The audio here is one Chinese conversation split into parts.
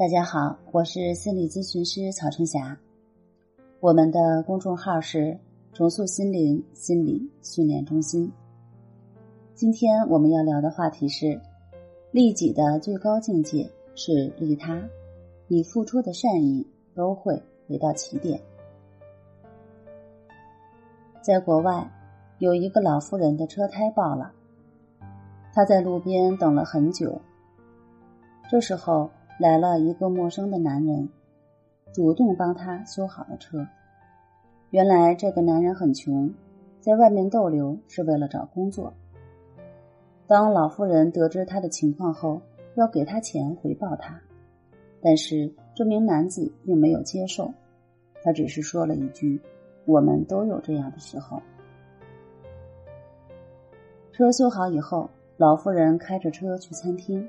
大家好，我是心理咨询师曹春霞，我们的公众号是重塑心灵心理训练中心。今天我们要聊的话题是，利己的最高境界是利他，你付出的善意都会回到起点。在国外，有一个老妇人的车胎爆了，她在路边等了很久，这时候来了一个陌生的男人，主动帮他修好了车。原来这个男人很穷，在外面逗留是为了找工作。当老妇人得知他的情况后，要给他钱回报他，但是这名男子并没有接受，他只是说了一句：“我们都有这样的时候。”车修好以后，老妇人开着车去餐厅，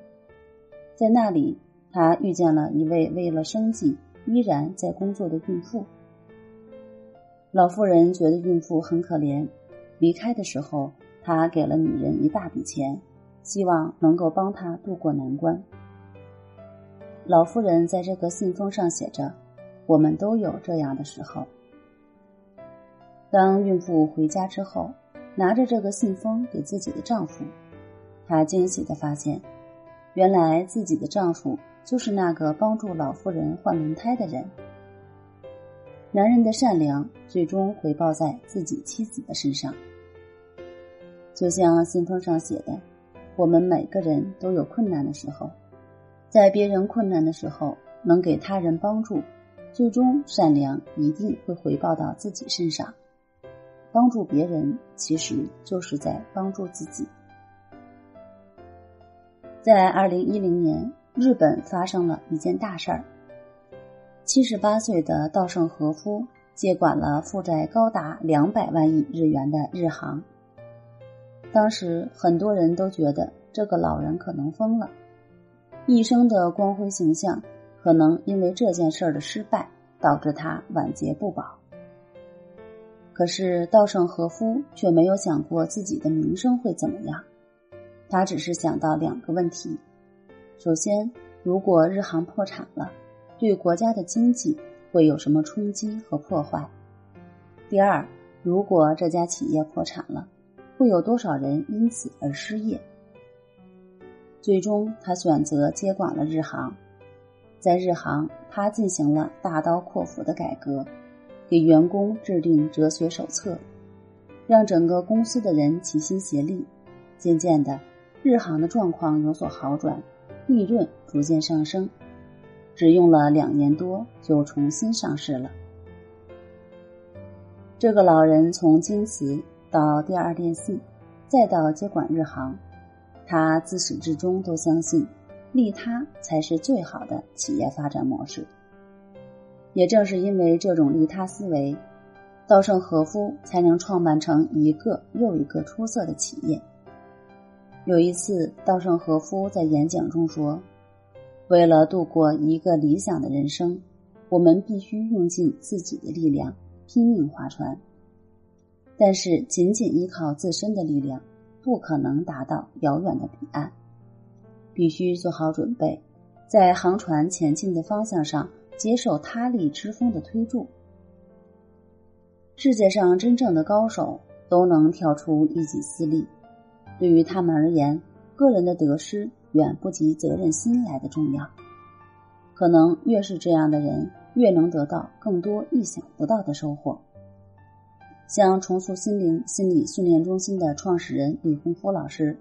在那里她遇见了一位为了生计依然在工作的孕妇。老妇人觉得孕妇很可怜，离开的时候她给了女人一大笔钱，希望能够帮她渡过难关。老妇人在这个信封上写着：“我们都有这样的时候。”当孕妇回家之后，拿着这个信封给自己的丈夫，她惊喜地发现，原来自己的丈夫就是那个帮助老妇人换轮胎的人。男人的善良最终回报在自己妻子的身上。就像信封上写的，我们每个人都有困难的时候，在别人困难的时候能给他人帮助，最终善良一定会回报到自己身上。帮助别人其实就是在帮助自己。在2010年，日本发生了一件大事儿。78岁的稻盛和夫接管了负债高达200万亿日元的日航。当时很多人都觉得这个老人可能疯了，一生的光辉形象可能因为这件事儿的失败导致他晚节不保。可是稻盛和夫却没有想过自己的名声会怎么样，他只是想到两个问题：首先，如果日航破产了，对国家的经济会有什么冲击和破坏？第二，如果这家企业破产了，会有多少人因此而失业？最终，他选择接管了日航。在日航，他进行了大刀阔斧的改革，给员工制定哲学手册，让整个公司的人齐心协力。渐渐的，日航的状况有所好转，利润逐渐上升，只用了2年多就重新上市了。这个老人从京瓷到第二电信，再到接管日航，他自始至终都相信利他才是最好的企业发展模式。也正是因为这种利他思维，稻盛和夫才能创办成一个又一个出色的企业。有一次，稻盛和夫在演讲中说：“为了度过一个理想的人生，我们必须用尽自己的力量，拼命划船。但是，仅仅依靠自身的力量，不可能达到遥远的彼岸。必须做好准备，在航船前进的方向上接受他力之风的推助。世界上真正的高手都能跳出一己私利。”对于他们而言，个人的得失远不及责任心来的重要。可能越是这样的人，越能得到更多意想不到的收获。像重塑心灵心理训练中心的创始人李洪福老师，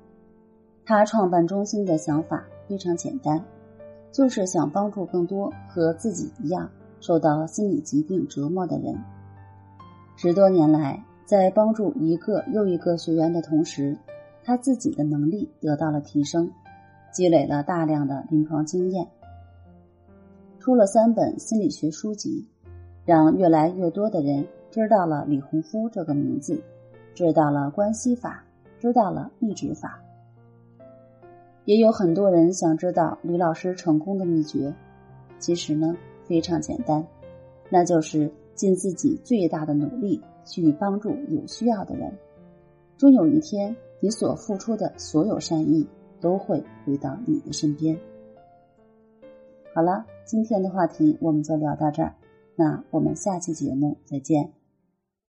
他创办中心的想法非常简单，就是想帮助更多和自己一样受到心理疾病折磨的人。10多年来，在帮助一个又一个学员的同时，他自己的能力得到了提升，积累了大量的临床经验，出了3本心理学书籍，让越来越多的人知道了李洪福这个名字，知道了关系法，知道了抑制法。也有很多人想知道李老师成功的秘诀，其实呢，非常简单，那就是尽自己最大的努力去帮助有需要的人，终有一天你所付出的所有善意都会回到你的身边。好了，今天的话题我们就聊到这儿，那我们下期节目再见。